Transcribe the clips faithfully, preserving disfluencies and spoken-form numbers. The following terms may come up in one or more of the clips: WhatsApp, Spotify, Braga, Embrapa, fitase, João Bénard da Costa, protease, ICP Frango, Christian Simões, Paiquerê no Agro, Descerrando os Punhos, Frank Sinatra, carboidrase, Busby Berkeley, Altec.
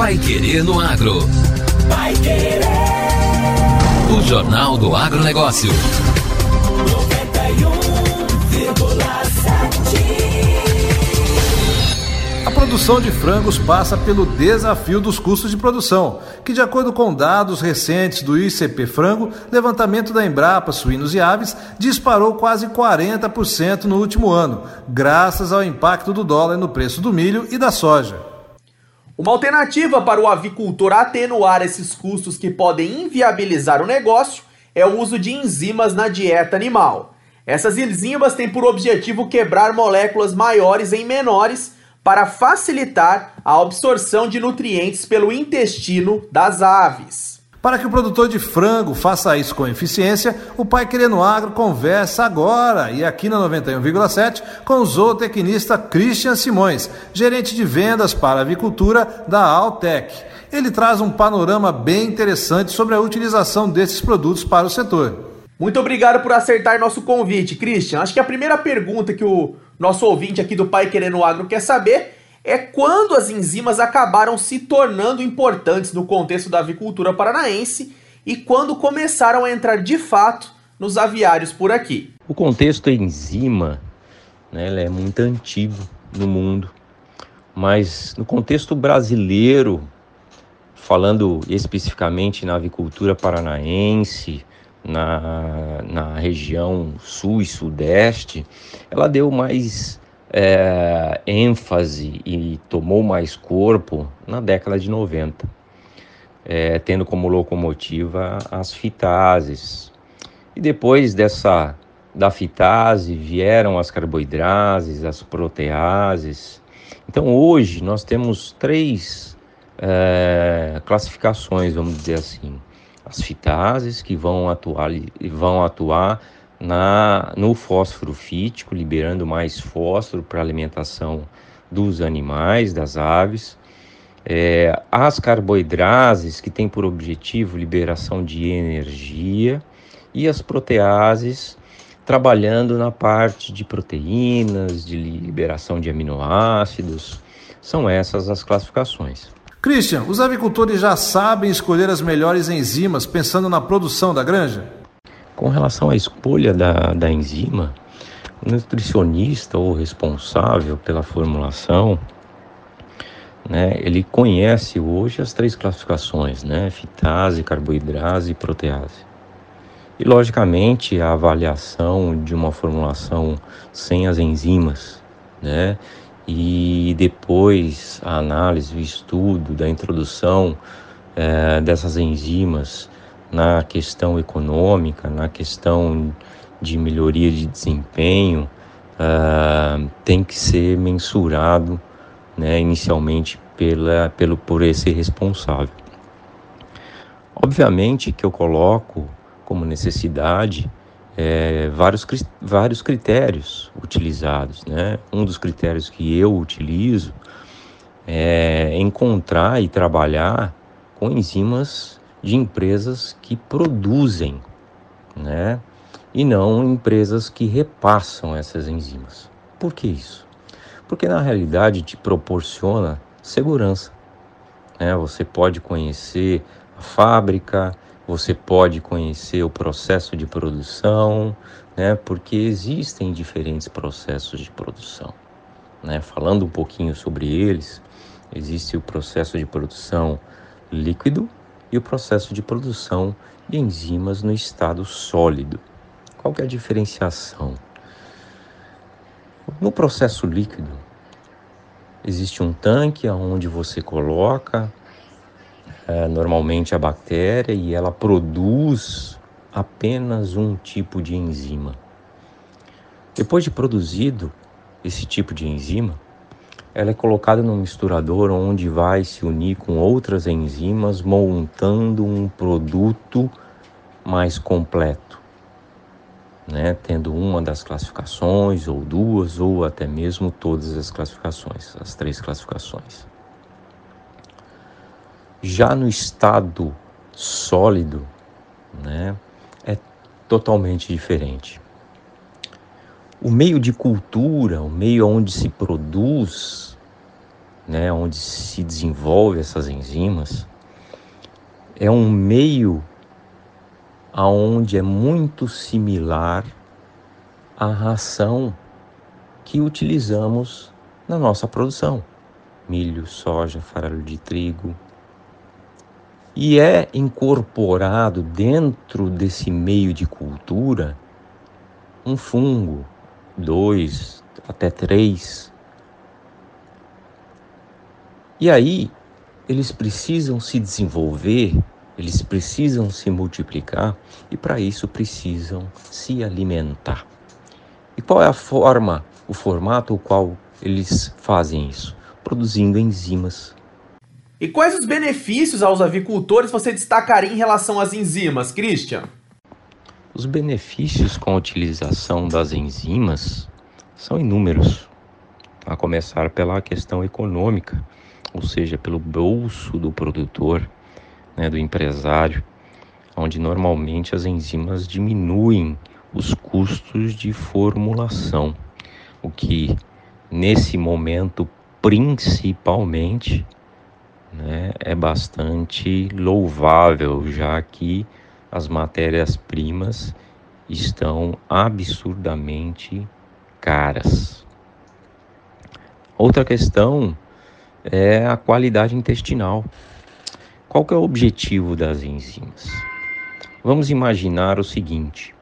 Paiquerê no Agro. Paiquerê. O Jornal do Agronegócio. A produção de frangos passa pelo desafio dos custos de produção, que, de acordo com dados recentes do I C P Frango, levantamento da Embrapa, suínos e aves, disparou quase quarenta por cento no último ano, graças ao impacto do dólar no preço do milho e da soja. Uma alternativa para o avicultor atenuar esses custos que podem inviabilizar o negócio é o uso de enzimas na dieta animal. Essas enzimas têm por objetivo quebrar moléculas maiores em menores, para facilitar a absorção de nutrientes pelo intestino das aves. Para que o produtor de frango faça isso com eficiência, o Paiquerê no Agro conversa agora e aqui na noventa e um vírgula sete com o zootecnista Christian Simões, gerente de vendas para avicultura da Altec. Ele traz um panorama bem interessante sobre a utilização desses produtos para o setor. Muito obrigado por acertar nosso convite, Christian. Acho que a primeira pergunta que o nosso ouvinte aqui do Paiquerê no Agro quer saber é quando as enzimas acabaram se tornando importantes no contexto da avicultura paranaense e quando começaram a entrar de fato nos aviários por aqui. O contexto da enzima, né, ela é muito antigo no mundo, mas no contexto brasileiro, falando especificamente na avicultura paranaense, Na, na região sul e sudeste, ela deu mais é, ênfase e tomou mais corpo na década de noventa, é, tendo como locomotiva as fitases. E depois dessa, da fitase vieram as carboidrases, as proteases. Então hoje nós temos três é, classificações, vamos dizer assim. As fitases, que vão atuar, vão atuar na, no fósforo fítico, liberando mais fósforo para a alimentação dos animais, das aves. É, as carboidrases, que têm por objetivo liberação de energia. E as proteases, trabalhando na parte de proteínas, de liberação de aminoácidos. São essas as classificações. Christian, os avicultores já sabem escolher as melhores enzimas pensando na produção da granja? Com relação à escolha da, da enzima, o nutricionista ou responsável pela formulação, né, ele conhece hoje as três classificações, né, fitase, carboidrase e protease. E, logicamente, a avaliação de uma formulação sem as enzimas, né, e depois a análise, o estudo da introdução eh, dessas enzimas na questão econômica, na questão de melhoria de desempenho, eh, tem que ser mensurado, né, inicialmente pela, pelo, por esse responsável. Obviamente que eu coloco como necessidade É, vários, vários critérios utilizados, né? Um dos critérios que eu utilizo é encontrar e trabalhar com enzimas de empresas que produzem, né? E não empresas que repassam essas enzimas. Por que isso? Porque na realidade te proporciona segurança, né? Você pode conhecer a fábrica, você pode conhecer o processo de produção, né? Porque existem diferentes processos de produção, né? Falando um pouquinho sobre eles, existe o processo de produção líquido e o processo de produção de enzimas no estado sólido. Qual que é a diferenciação? No processo líquido, existe um tanque onde você coloca normalmente a bactéria e ela produz apenas um tipo de enzima. Depois de produzido esse tipo de enzima, ela é colocada num misturador onde vai se unir com outras enzimas, montando um produto mais completo, né? Tendo uma das classificações, ou duas, ou até mesmo todas as classificações, as três classificações. Já no estado sólido, né, é totalmente diferente. O meio de cultura, o meio onde se produz, né, onde se desenvolve essas enzimas, é um meio aonde é muito similar à ração que utilizamos na nossa produção. Milho, soja, farelo de trigo. E é incorporado dentro desse meio de cultura um fungo, dois, até três. E aí eles precisam se desenvolver, eles precisam se multiplicar e para isso precisam se alimentar. E qual é a forma, o formato o qual eles fazem isso? Produzindo enzimas. E quais os benefícios aos avicultores você destacaria em relação às enzimas, Christian? Os benefícios com a utilização das enzimas são inúmeros, a começar pela questão econômica, ou seja, pelo bolso do produtor, né, do empresário, onde normalmente as enzimas diminuem os custos de formulação, o que nesse momento principalmente, né, é bastante louvável, já que as matérias-primas estão absurdamente caras. Outra questão é a qualidade intestinal. Qual que é o objetivo das enzimas? Vamos imaginar o seguinte,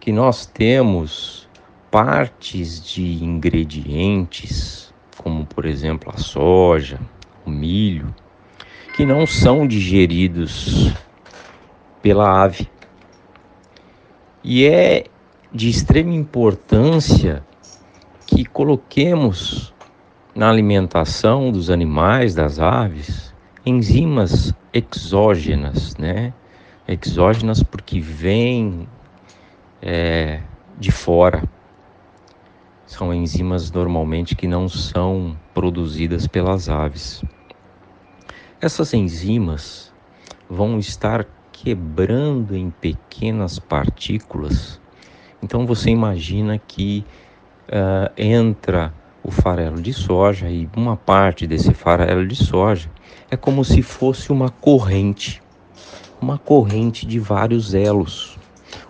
que nós temos partes de ingredientes, como por exemplo a soja, o milho, que não são digeridos pela ave. E é de extrema importância que coloquemos na alimentação dos animais, das aves, enzimas exógenas, né? Exógenas porque vêm é, de fora. São enzimas normalmente que não são produzidas pelas aves. Essas enzimas vão estar quebrando em pequenas partículas. Então você imagina que uh, entra o farelo de soja e uma parte desse farelo de soja é como se fosse uma corrente, uma corrente de vários elos,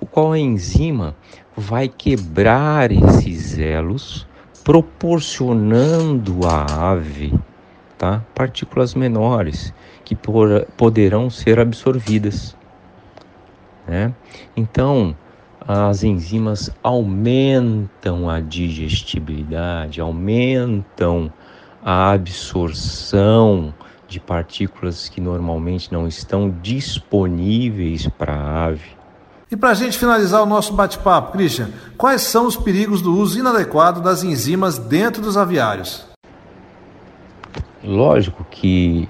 o qual a enzima vai quebrar esses elos, proporcionando à ave, tá, partículas menores que por, poderão ser absorvidas, né? Então, as enzimas aumentam a digestibilidade, aumentam a absorção de partículas que normalmente não estão disponíveis para a ave. E para a gente finalizar o nosso bate-papo, Christian, quais são os perigos do uso inadequado das enzimas dentro dos aviários? Lógico que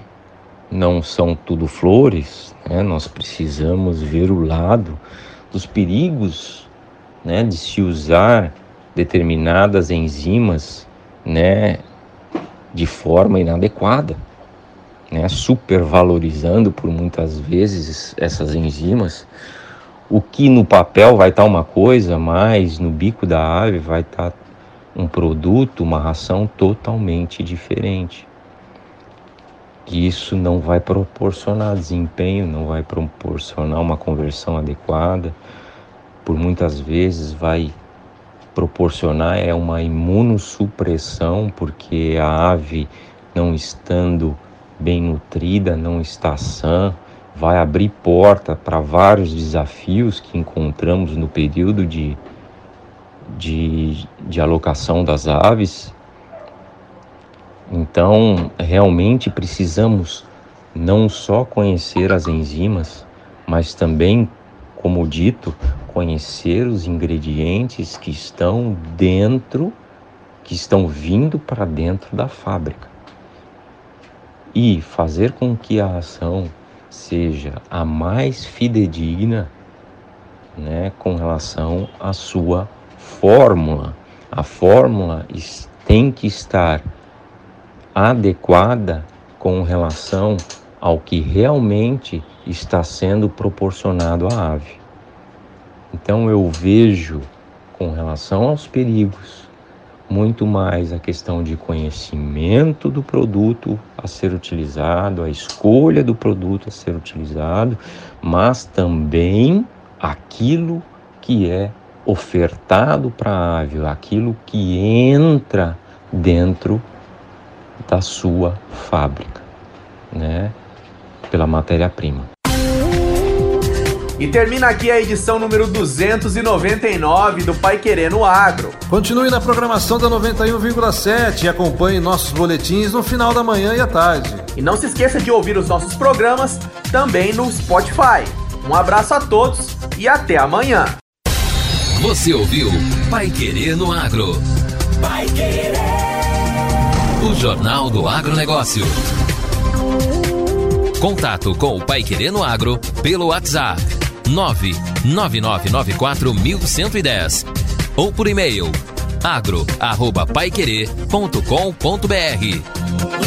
não são tudo flores, né? Nós precisamos ver o lado dos perigos, né, de se usar determinadas enzimas, né, de forma inadequada, né, supervalorizando por muitas vezes essas enzimas. O que no papel vai estar uma coisa, mas no bico da ave vai estar um produto, uma ração totalmente diferente. Isso não vai proporcionar desempenho, não vai proporcionar uma conversão adequada. Por muitas vezes vai proporcionar é uma imunossupressão, porque a ave, não estando bem nutrida, não está sã, vai abrir porta para vários desafios que encontramos no período de, de, de alocação das aves. Então, realmente precisamos não só conhecer as enzimas, mas também, como dito, conhecer os ingredientes que estão dentro, que estão vindo para dentro da fábrica. E fazer com que a ração seja a mais fidedigna, né, com relação à sua fórmula. A fórmula tem que estar adequada com relação ao que realmente está sendo proporcionado à ave. Então eu vejo, com relação aos perigos, muito mais a questão de conhecimento do produto a ser utilizado, a escolha do produto a ser utilizado, mas também aquilo que é ofertado para a ave, aquilo que entra dentro da sua fábrica, né? Pela matéria-prima. E termina aqui a edição número duzentos e noventa e nove do Paiquerê no Agro. Continue na programação da noventa e um vírgula sete e acompanhe nossos boletins no final da manhã e à tarde. E não se esqueça de ouvir os nossos programas também no Spotify. Um abraço a todos e até amanhã. Você ouviu Paiquerê no Agro. Paiquerê. O Jornal do Agronegócio. Contato com o Paiquerê no Agro pelo WhatsApp nove nove nove nove quatro um um um zero ou por e-mail agro arroba paiquerê ponto com ponto br.